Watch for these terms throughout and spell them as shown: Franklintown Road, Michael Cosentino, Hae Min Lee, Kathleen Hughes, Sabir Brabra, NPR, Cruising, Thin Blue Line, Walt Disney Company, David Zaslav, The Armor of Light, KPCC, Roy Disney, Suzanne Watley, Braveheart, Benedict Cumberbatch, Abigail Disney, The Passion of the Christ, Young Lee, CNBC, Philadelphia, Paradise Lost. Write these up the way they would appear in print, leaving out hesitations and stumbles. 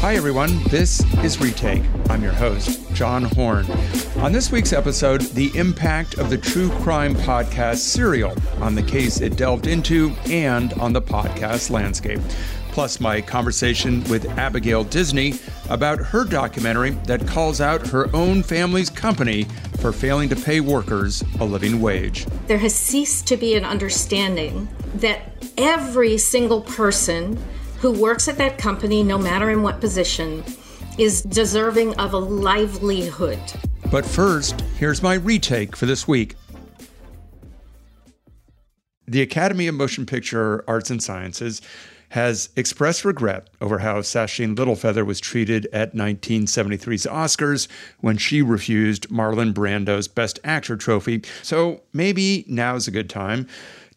Hi, everyone. This is Retake. I'm your host, John Horn. On this week's episode, the impact of the true crime podcast Serial on the case it delved into and on the podcast landscape. Plus, my conversation with Abigail Disney about her documentary that calls out her own family's company for failing to pay workers a living wage. There has ceased to be an understanding that every single person who works at that company, no matter in what position, is deserving of a livelihood. But first, here's my retake for this week. The Academy of Motion Picture Arts and Sciences has expressed regret over how Sacheen Littlefeather was treated at 1973's Oscars when she refused Marlon Brando's Best Actor trophy. So maybe now's a good time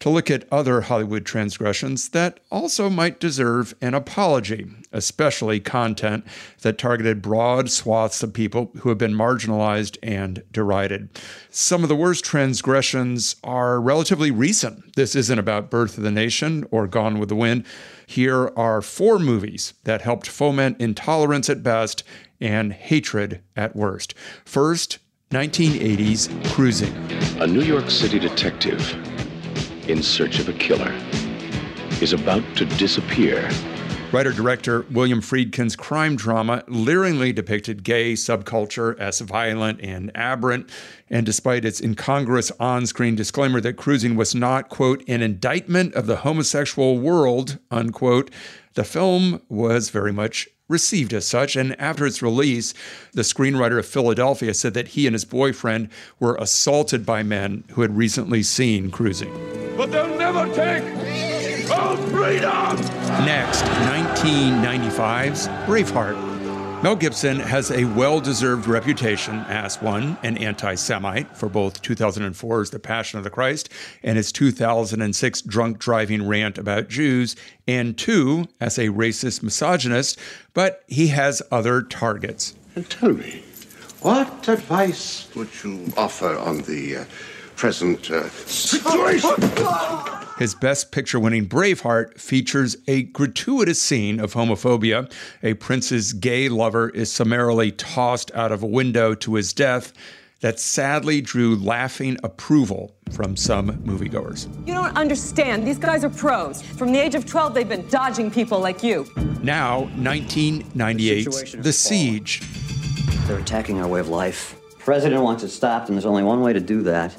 to look at other Hollywood transgressions that also might deserve an apology, especially content that targeted broad swaths of people who have been marginalized and derided. Some of the worst transgressions are relatively recent. This isn't about Birth of the Nation or Gone with the Wind. Here are four movies that helped foment intolerance at best and hatred at worst. First, 1980s Cruising. A New York City detective in search of a killer is about to disappear. Writer-director William Friedkin's crime drama leeringly depicted gay subculture as violent and aberrant, and despite its incongruous on-screen disclaimer that Cruising was not, quote, an indictment of the homosexual world, unquote, the film was very much received as such, and after its release, the screenwriter of Philadelphia said that he and his boyfriend were assaulted by men who had recently seen Cruising. But they'll never take... Oh, freedom! Next, 1995's Braveheart. Mel Gibson has a well-deserved reputation as, one, an anti-Semite for both 2004's The Passion of the Christ and his 2006 drunk-driving rant about Jews, and two, as a racist misogynist, but he has other targets. And tell me, what advice would you offer on the present situation? His Best Picture-winning Braveheart features a gratuitous scene of homophobia. A prince's gay lover is summarily tossed out of a window to his death that sadly drew laughing approval from some moviegoers. You don't understand. These guys are pros. From the age of 12, they've been dodging people like you. Now, 1998's The Siege. They're attacking our way of life. The president wants it stopped, and there's only one way to do that.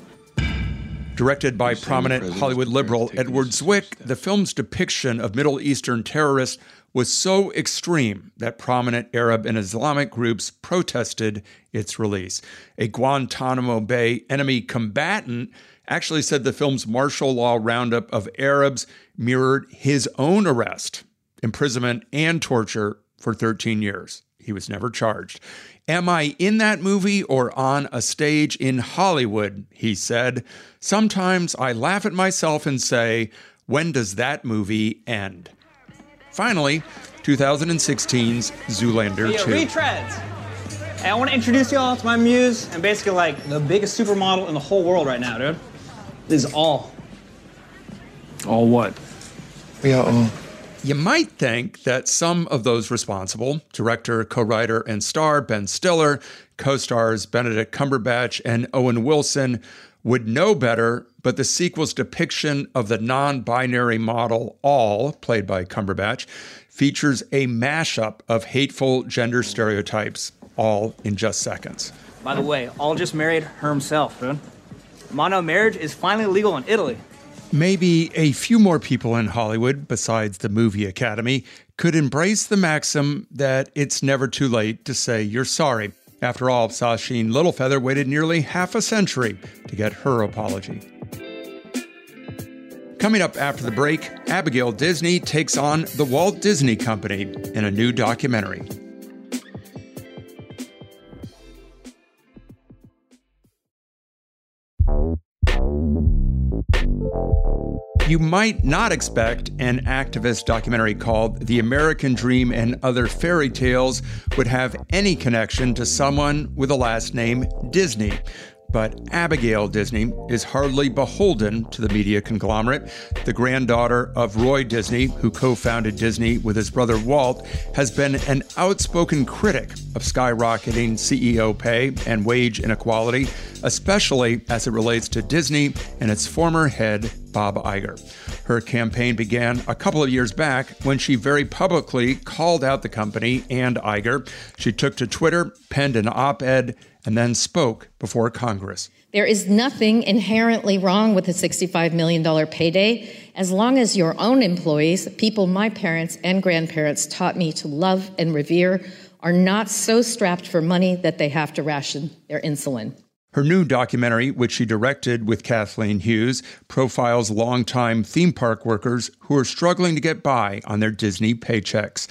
Directed by prominent Hollywood liberal Edward Zwick, the film's depiction of Middle Eastern terrorists was so extreme that prominent Arab and Islamic groups protested its release. A Guantanamo Bay enemy combatant actually said the film's martial law roundup of Arabs mirrored his own arrest, imprisonment, and torture for 13 years. He was never charged. Am I in that movie or on a stage in Hollywood? He said. Sometimes I laugh at myself and say, when does that movie end? Finally, 2016's Zoolander 2. Retreads. And I want to introduce y'all to my muse. I'm basically like the biggest supermodel in the whole world right now, dude. This is all. All what? We are all. You might think that some of those responsible, director, co-writer, and star Ben Stiller, co-stars Benedict Cumberbatch and Owen Wilson, would know better, but the sequel's depiction of the non-binary model All, played by Cumberbatch, features a mashup of hateful gender stereotypes, all in just seconds. By the way, All just married herself, dude. Mono marriage is finally legal in Italy. Maybe a few more people in Hollywood, besides the movie Academy, could embrace the maxim that it's never too late to say you're sorry. After all, Sacheen Littlefeather waited nearly half a century to get her apology. Coming up after the break, Abigail Disney takes on the Walt Disney Company in a new documentary. You might not expect an activist documentary called The American Dream and Other Fairy Tales would have any connection to someone with the last name Disney. But Abigail Disney is hardly beholden to the media conglomerate. The granddaughter of Roy Disney, who co-founded Disney with his brother Walt, has been an outspoken critic of skyrocketing CEO pay and wage inequality, especially as it relates to Disney and its former head, Bob Iger. Her campaign began a couple of years back when she very publicly called out the company and Iger. She took to Twitter, penned an op-ed, and then spoke before Congress. There is nothing inherently wrong with a $65 million payday, as long as your own employees, people my parents and grandparents taught me to love and revere, are not so strapped for money that they have to ration their insulin. Her new documentary, which she directed with Kathleen Hughes, profiles longtime theme park workers who are struggling to get by on their Disney paychecks.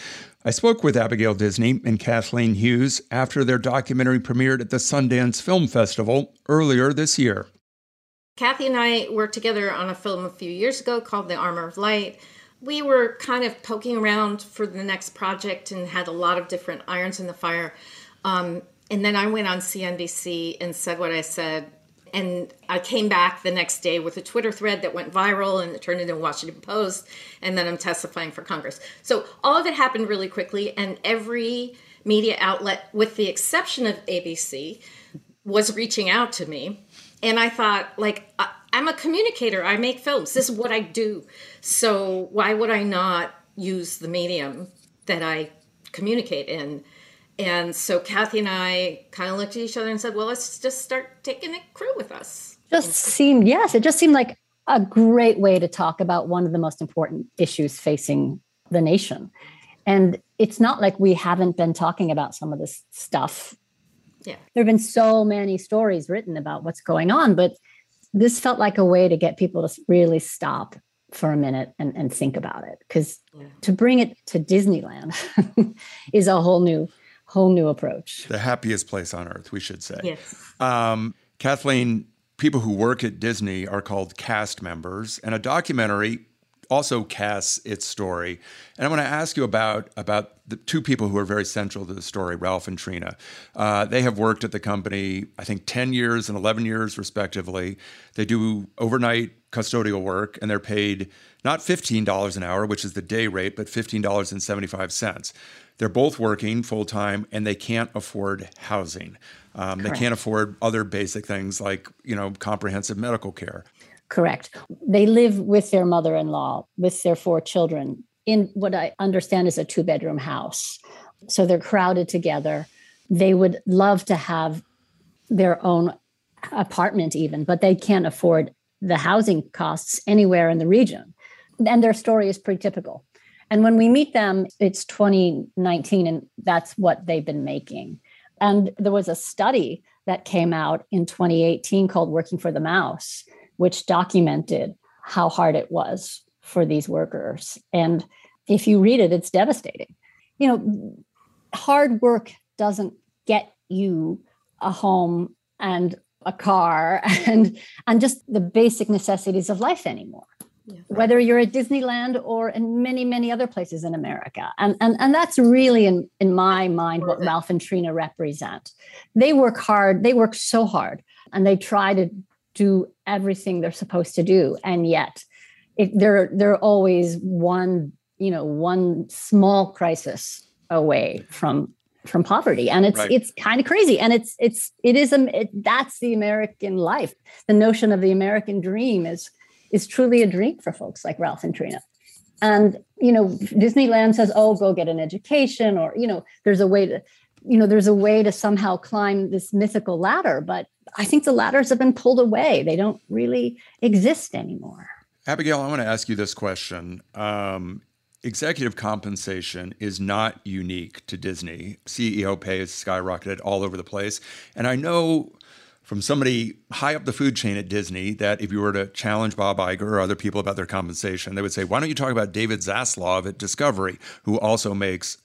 I spoke with Abigail Disney and Kathleen Hughes after their documentary premiered at the Sundance Film Festival earlier this year. Kathy and I worked together on a film a few years ago called The Armor of Light. We were kind of poking around for the next project and had a lot of different irons in the fire. And then I went on CNBC and said what I said. And I came back the next day with a Twitter thread that went viral and it turned into Washington Post. And then I'm testifying for Congress. So all of it happened really quickly. And every media outlet, with the exception of ABC, was reaching out to me. And I thought, like, I'm a communicator. I make films. This is what I do. So why would I not use the medium that I communicate in? And so Kathy and I kind of looked at each other and said, well, let's just start taking a crew with us. It just seemed like a great way to talk about one of the most important issues facing the nation. And it's not like we haven't been talking about some of this stuff. Yeah. There have been so many stories written about what's going on, but this felt like a way to get people to really stop for a minute and think about it. Because to bring it to Disneyland is a whole new approach. The happiest place on earth, we should say. Yes. Kathleen, people who work at Disney are called cast members, and a documentary also casts its story. And I want to ask you about the two people who are very central to the story, Ralph and Trina. They have worked at the company, I think, 10 years and 11 years, respectively. They do overnight custodial work, and they're paid not $15 an hour, which is the day rate, but $15.75. They're both working full-time, and they can't afford housing. They can't afford other basic things like, comprehensive medical care. Correct. They live with their mother-in-law, with their 4 children, in what I understand is a 2-bedroom house. So they're crowded together. They would love to have their own apartment even, but they can't afford the housing costs anywhere in the region. And their story is pretty typical. And when we meet them, it's 2019, and that's what they've been making. And there was a study that came out in 2018 called Working for the Mouse, which documented how hard it was for these workers. And if you read it, it's devastating. Hard work doesn't get you a home and a car and just the basic necessities of life anymore. Yeah. Whether you're at Disneyland or in many, many other places in America. And that's really, in my mind, what Ralph and Trina represent. They work hard. They work so hard. And they try to do everything they're supposed to do. And yet they're always one small crisis away from poverty. And it's kind of crazy. And that's the American life. The notion of the American dream is truly a dream for folks like Ralph and Trina. And, Disneyland says, oh, go get an education, or, there's a way to somehow climb this mythical ladder. But I think the ladders have been pulled away. They don't really exist anymore. Abigail, I want to ask you this question. Executive compensation is not unique to Disney. CEO pay has skyrocketed all over the place. And I know from somebody high up the food chain at Disney that if you were to challenge Bob Iger or other people about their compensation, they would say, why don't you talk about David Zaslav at Discovery, who also makes,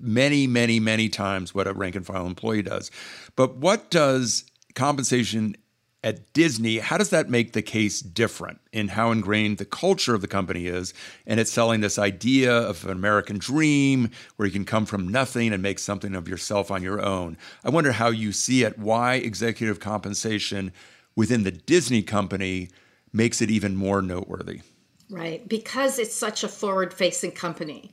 many, many, many times what a rank and file employee does. But what does compensation at Disney, how does that make the case different in how ingrained the culture of the company is? And it's selling this idea of an American dream where you can come from nothing and make something of yourself on your own. I wonder how you see it, why executive compensation within the Disney company makes it even more noteworthy. Right, because it's such a forward-facing company,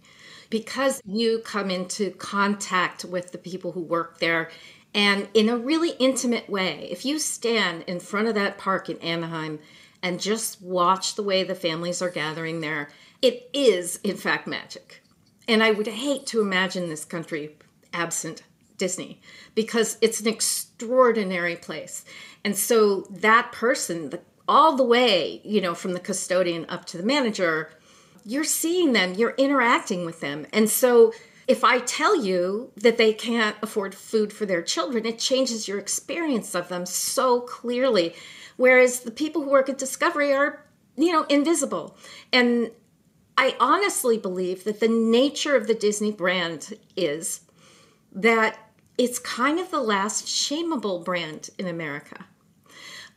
because you come into contact with the people who work there. And in a really intimate way, if you stand in front of that park in Anaheim and just watch the way the families are gathering there, it is, in fact, magic. And I would hate to imagine this country absent Disney, because it's an extraordinary place. And so that person, all the way, from the custodian up to the manager, you're seeing them, you're interacting with them. And so if I tell you that they can't afford food for their children, it changes your experience of them so clearly. Whereas the people who work at Discovery are, invisible. And I honestly believe that the nature of the Disney brand is that it's kind of the last shameable brand in America.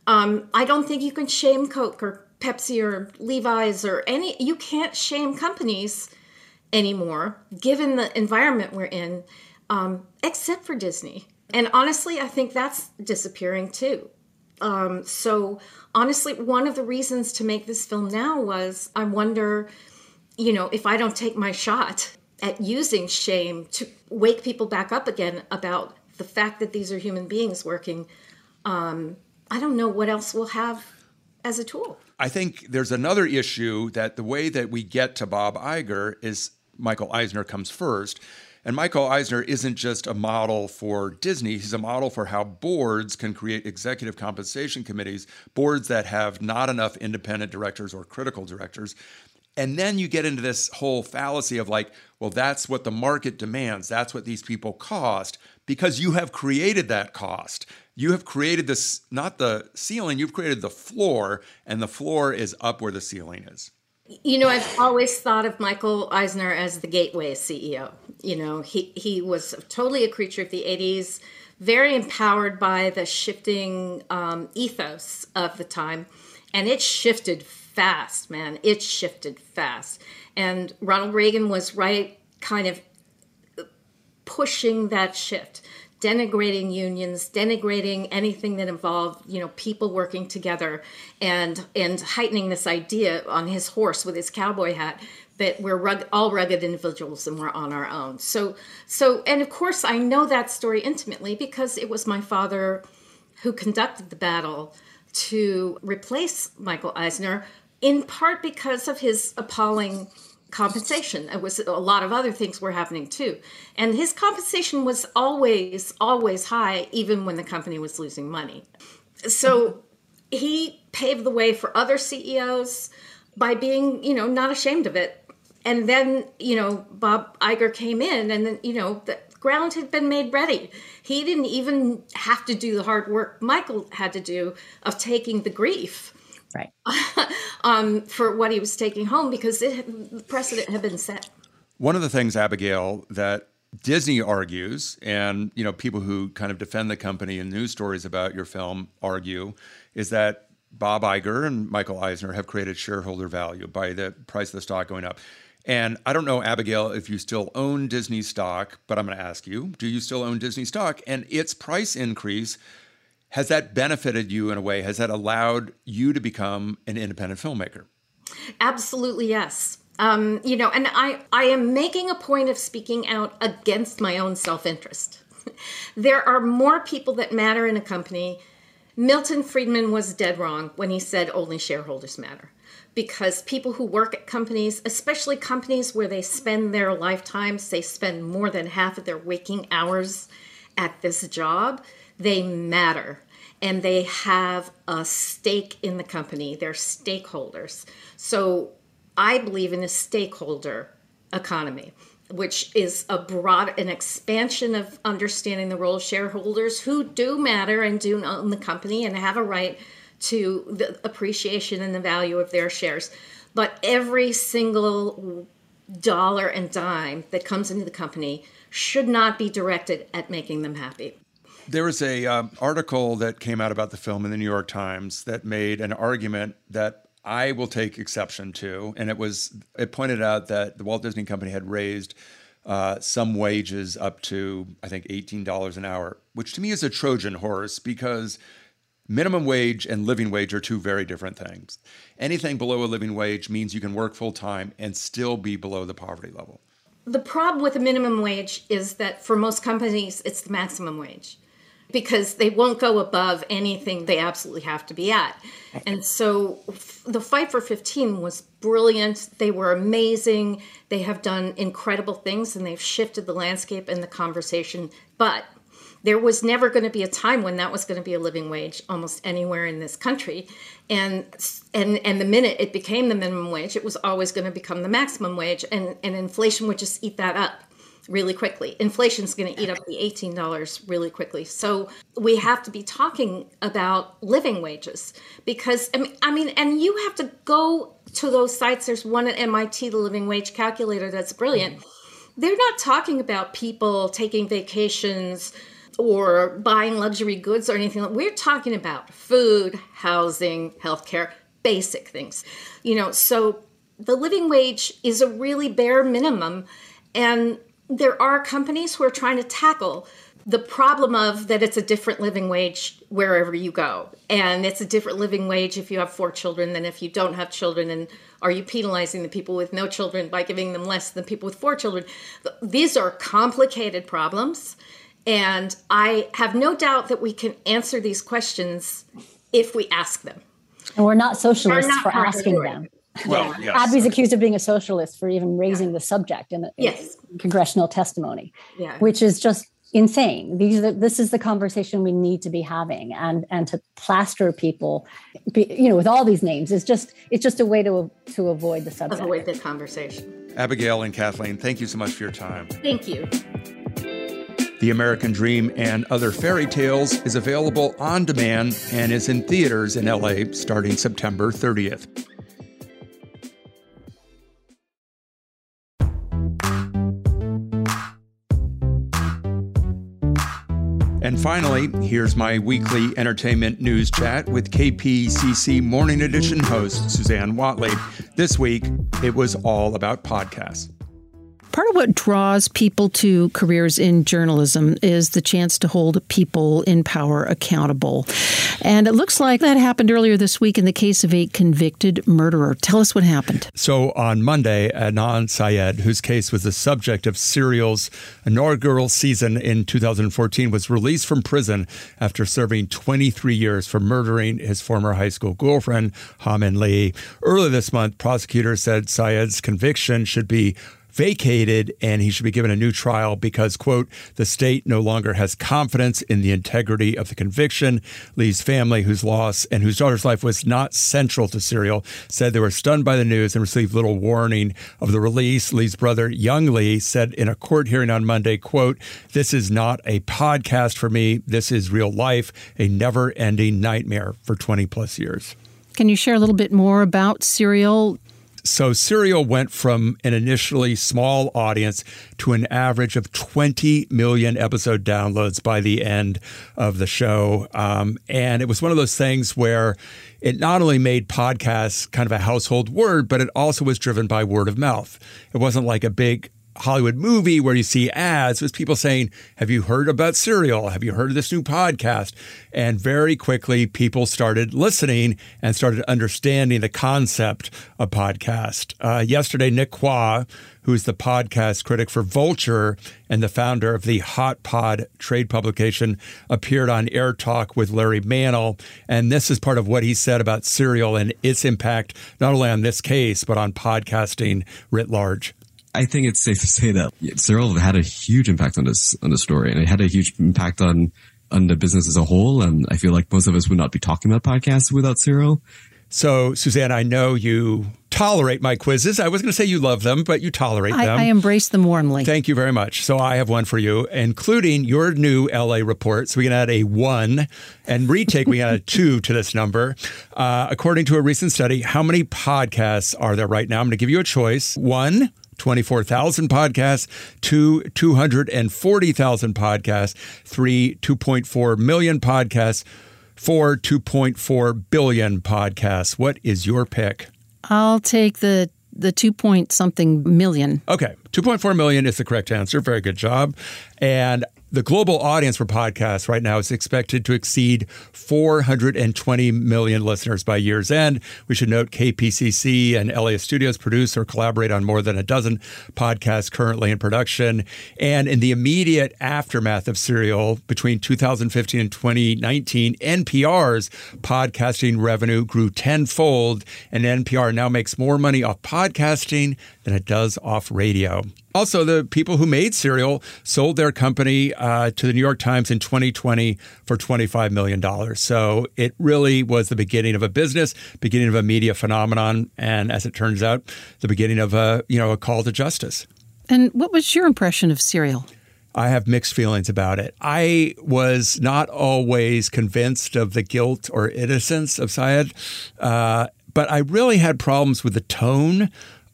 I don't think you can shame Coke or Pepsi or Levi's or you can't shame companies anymore, given the environment we're in, except for Disney. And honestly, I think that's disappearing too. So honestly, one of the reasons to make this film now was I wonder, if I don't take my shot at using shame to wake people back up again about the fact that these are human beings working, I don't know what else we'll have as a tool. I think there's another issue that the way that we get to Bob Iger is Michael Eisner comes first. And Michael Eisner isn't just a model for Disney. He's a model for how boards can create executive compensation committees, boards that have not enough independent directors or critical directors. And then you get into this whole fallacy of well, that's what the market demands. That's what these people cost, because you have created that cost. You have created this, not the ceiling, you've created the floor, and the floor is up where the ceiling is. I've always thought of Michael Eisner as the Gateway CEO. He was totally a creature of the 80s, very empowered by the shifting ethos of the time. And it shifted fast, man. It shifted fast. And Ronald Reagan was right, kind of pushing that shift, denigrating unions, denigrating anything that involved, people working together, and heightening this idea on his horse with his cowboy hat that we're all rugged individuals and we're on our own. So, and of course, I know that story intimately because it was my father who conducted the battle to replace Michael Eisner, in part because of his appalling compensation. It was a lot of other things were happening too. And his compensation was always, always high, even when the company was losing money. So he paved the way for other CEOs by being, not ashamed of it. And then, Bob Iger came in, and then, the ground had been made ready. He didn't even have to do the hard work Michael had to do of taking the grief, right, for what he was taking home, because the precedent had been set. One of the things, Abigail, that Disney argues, and people who kind of defend the company in news stories about your film argue, is that Bob Iger and Michael Eisner have created shareholder value by the price of the stock going up. And I don't know, Abigail, if you still own Disney stock, but I'm going to ask you, do you still own Disney stock? And its price increase, has that benefited you in a way? Has that allowed you to become an independent filmmaker? Absolutely, yes. And I am making a point of speaking out against my own self-interest. There are more people that matter in a company. Milton Friedman was dead wrong when he said only shareholders matter, because people who work at companies, especially companies where they spend their lifetimes, they spend more than half of their waking hours at this job, they matter. And they have a stake in the company. They're stakeholders. So I believe in a stakeholder economy, which is an expansion of understanding the role of shareholders who do matter and do own the company and have a right to the appreciation and the value of their shares. But every single dollar and dime that comes into the company should not be directed at making them happy. There was an article that came out about the film in the New York Times that made an argument that I will take exception to, and it pointed out that the Walt Disney Company had raised some wages up to, I think, $18 an hour, which to me is a Trojan horse because minimum wage and living wage are two very different things. Anything below a living wage means you can work full time and still be below the poverty level. The problem with the minimum wage is that for most companies, it's the maximum wage because they won't go above anything they absolutely have to be at. And so the Fight for 15 was brilliant. They were amazing. They have done incredible things and they've shifted the landscape and the conversation. But there was never going to be a time when that was going to be a living wage almost anywhere in this country. And the minute it became the minimum wage, it was always going to become the maximum wage. And inflation would just eat that up really quickly. Inflation's going to eat up the $18 really quickly. So we have to be talking about living wages because, and you have to go to those sites. There's one at MIT, the living wage calculator, that's brilliant. They're not talking about people taking vacations or buying luxury goods or anything. We're talking about food, housing, healthcare, basic things. You know, so the living wage is a really bare minimum. And there are companies who are trying to tackle the problem of that it's a different living wage wherever you go. And it's a different living wage if you have 4 children than if you don't have children. And are you penalizing the people with no children by giving them less than people with 4 children? These are complicated problems. And I have no doubt that we can answer these questions if we ask them. And we're not socialists for asking them. Well, yeah. Yes. Abby's accused of being a socialist for even raising the subject in the congressional testimony, which is just insane. This is the conversation we need to be having, and to plaster people, with all these names is just a way to avoid the subject, avoid the conversation. Abigail and Kathleen, thank you so much for your time. Thank you. The American Dream and Other Fairy Tales is available on demand and is in theaters in LA starting September 30th. And finally, here's my weekly entertainment news chat with KPCC Morning Edition host Suzanne Watley. This week, it was all about podcasts. Part of what draws people to careers in journalism is the chance to hold people in power accountable. And it looks like that happened earlier this week in the case of a convicted murderer. Tell us what happened. So on Monday, Anand Syed, whose case was the subject of Serial's inaugural season in 2014, was released from prison after serving 23 years for murdering his former high school girlfriend, Hae Min Lee. Earlier this month, prosecutors said Syed's conviction should be vacated and he should be given a new trial because, quote, the state no longer has confidence in the integrity of the conviction. Lee's family, whose loss and whose daughter's life was not central to Serial, said they were stunned by the news and received little warning of the release. Lee's brother, Young Lee, said in a court hearing on Monday, quote, this is not a podcast for me. This is real life, a never-ending nightmare for 20 plus years. Can you share a little bit more about Serial? So Serial went from an initially small audience to an average of 20 million episode downloads by the end of the show. And it was one of those things where it not only made podcasts kind of a household word, but it also was driven by word of mouth. It wasn't like a big Hollywood movie where you see ads. It was people saying, have you heard about Serial? Have you heard of this new podcast? And very quickly, people started listening and started understanding the concept of podcast. Yesterday, Nick Qua, who is the podcast critic for Vulture and the founder of the Hot Pod trade publication, appeared on Air Talk with Larry Mannell. And this is part of what he said about Serial and its impact, not only on this case, but on podcasting writ large. I think it's safe to say that Serial had a huge impact on the story, and it had a huge impact on the business as a whole. And I feel like most of us would not be talking about podcasts without Serial. So, Suzanne, I know you tolerate my quizzes. I was going to say you love them, but you tolerate them. I embrace them warmly. Thank you very much. So I have one for you, including your new LA report. So we can add a 1 and retake. We add a 2 to this number. According to a recent study, how many podcasts are there right now? I'm going to give you a choice. 1. 24,000 podcasts, two, 240,000 podcasts, three, 2.4 million podcasts, four, 2.4 billion podcasts. What is your pick? I'll take the 2-point-something million. Okay. 2.4 million is the correct answer. Very good job. And the global audience for podcasts right now is expected to exceed 420 million listeners by year's end. We should note KPCC and LA Studios produce or collaborate on more than a dozen podcasts currently in production. And in the immediate aftermath of Serial, between 2015 and 2019, NPR's podcasting revenue grew tenfold, and NPR now makes more money off podcasting than it does off radio. Also, the people who made Serial sold their company to the New York Times in 2020 for $25 million. So it really was the beginning of a business, beginning of a media phenomenon, and as it turns out, the beginning of a call to justice. And what was your impression of Serial? I have mixed feelings about it. I was not always convinced of the guilt or innocence of Syed, but I really had problems with the tone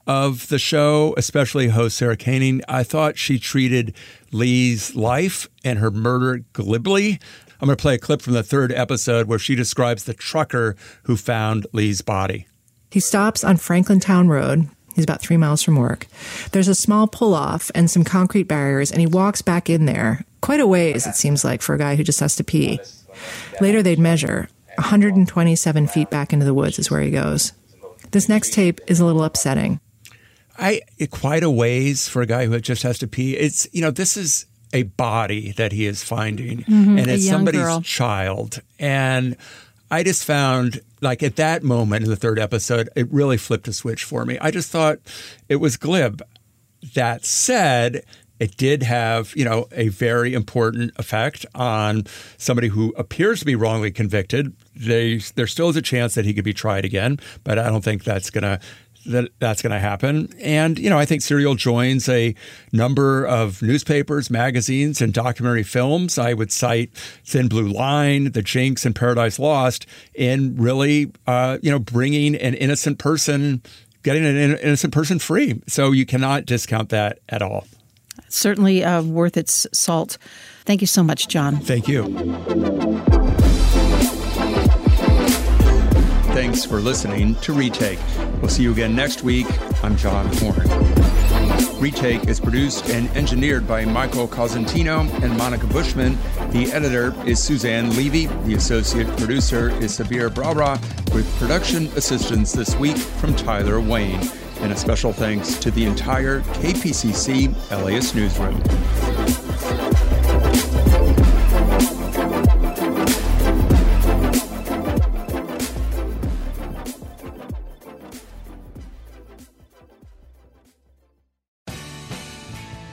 of the show, especially host Sarah Koenig. I thought she treated Lee's life and her murder glibly. I'm going to play a clip from the third episode where she describes the trucker who found Lee's body. He stops on Franklintown Road. He's about 3 miles from work. There's a small pull-off and some concrete barriers, and he walks back in there. Quite a ways, it seems like, for a guy who just has to pee. Later they'd measure. 127 feet back into the woods is where he goes. This next tape is a little upsetting. Quite a ways for a guy who just has to pee. It's, this is a body that he is finding, and it's somebody's child. And I just found, at that moment in the third episode, it really flipped a switch for me. I just thought it was glib. That said, it did have, a very important effect on somebody who appears to be wrongly convicted. There still is a chance that he could be tried again, but I don't think that's going to happen. And, I think Serial joins a number of newspapers, magazines, and documentary films. I would cite Thin Blue Line, The Jinx, and Paradise Lost in really, bringing an innocent person, getting an innocent person free. So you cannot discount that at all. Certainly worth its salt. Thank you so much, John. Thank you. Thanks for listening to Retake. We'll see you again next week. I'm John Horn. Retake is produced and engineered by Michael Cosentino and Monica Bushman. The editor is Suzanne Levy. The associate producer is Sabir Brabra, with production assistance this week from Tyler Wayne. And a special thanks to the entire KPCC LAS newsroom.